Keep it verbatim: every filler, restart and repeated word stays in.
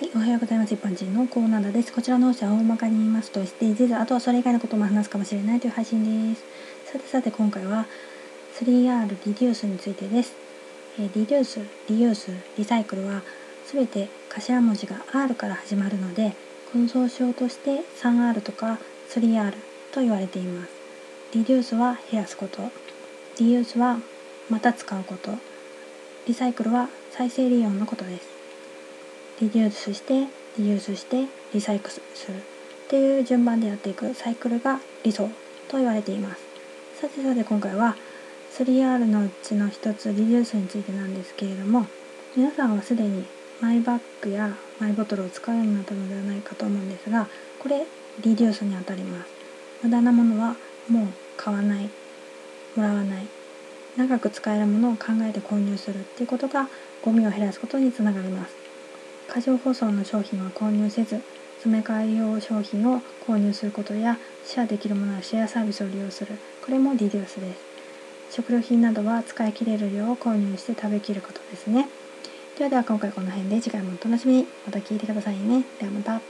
はい、おはようございます。一般人のコーナーです。こちらの方は大まかに言いますと エスディージーズ、 あとはそれ以外のことも話すかもしれないという配信です。さてさて今回は スリーアール リデュースについてです。リデュース、リユース、リサイクルはすべて頭文字が アール から始まるので、この総称として スリーアール とか スリーアール と言われています。リデュースは減らすこと。リユースはまた使うこと。リサイクルは再生利用のことです。リデュースして、リユースして、リサイクルするっていう順番でやっていくサイクルが理想と言われています。さてさて今回は スリーアール のうちの一つリデュースについてなんですけれども、皆さんはすでにマイバッグやマイボトルを使うようになったのではないかと思うんですが、これリデュースにあたります。無駄なものはもう買わない、もらわない、長く使えるものを考えて購入するっていうことがゴミを減らすことにつながります。過剰包装の商品は購入せず、詰め替え用商品を購入することや、シェアできるものはシェアサービスを利用する。これもリデュースです。食料品などは使い切れる量を購入して食べきることですね。ではでは今回この辺で、次回もお楽しみに。また聞いてくださいね。ではまた。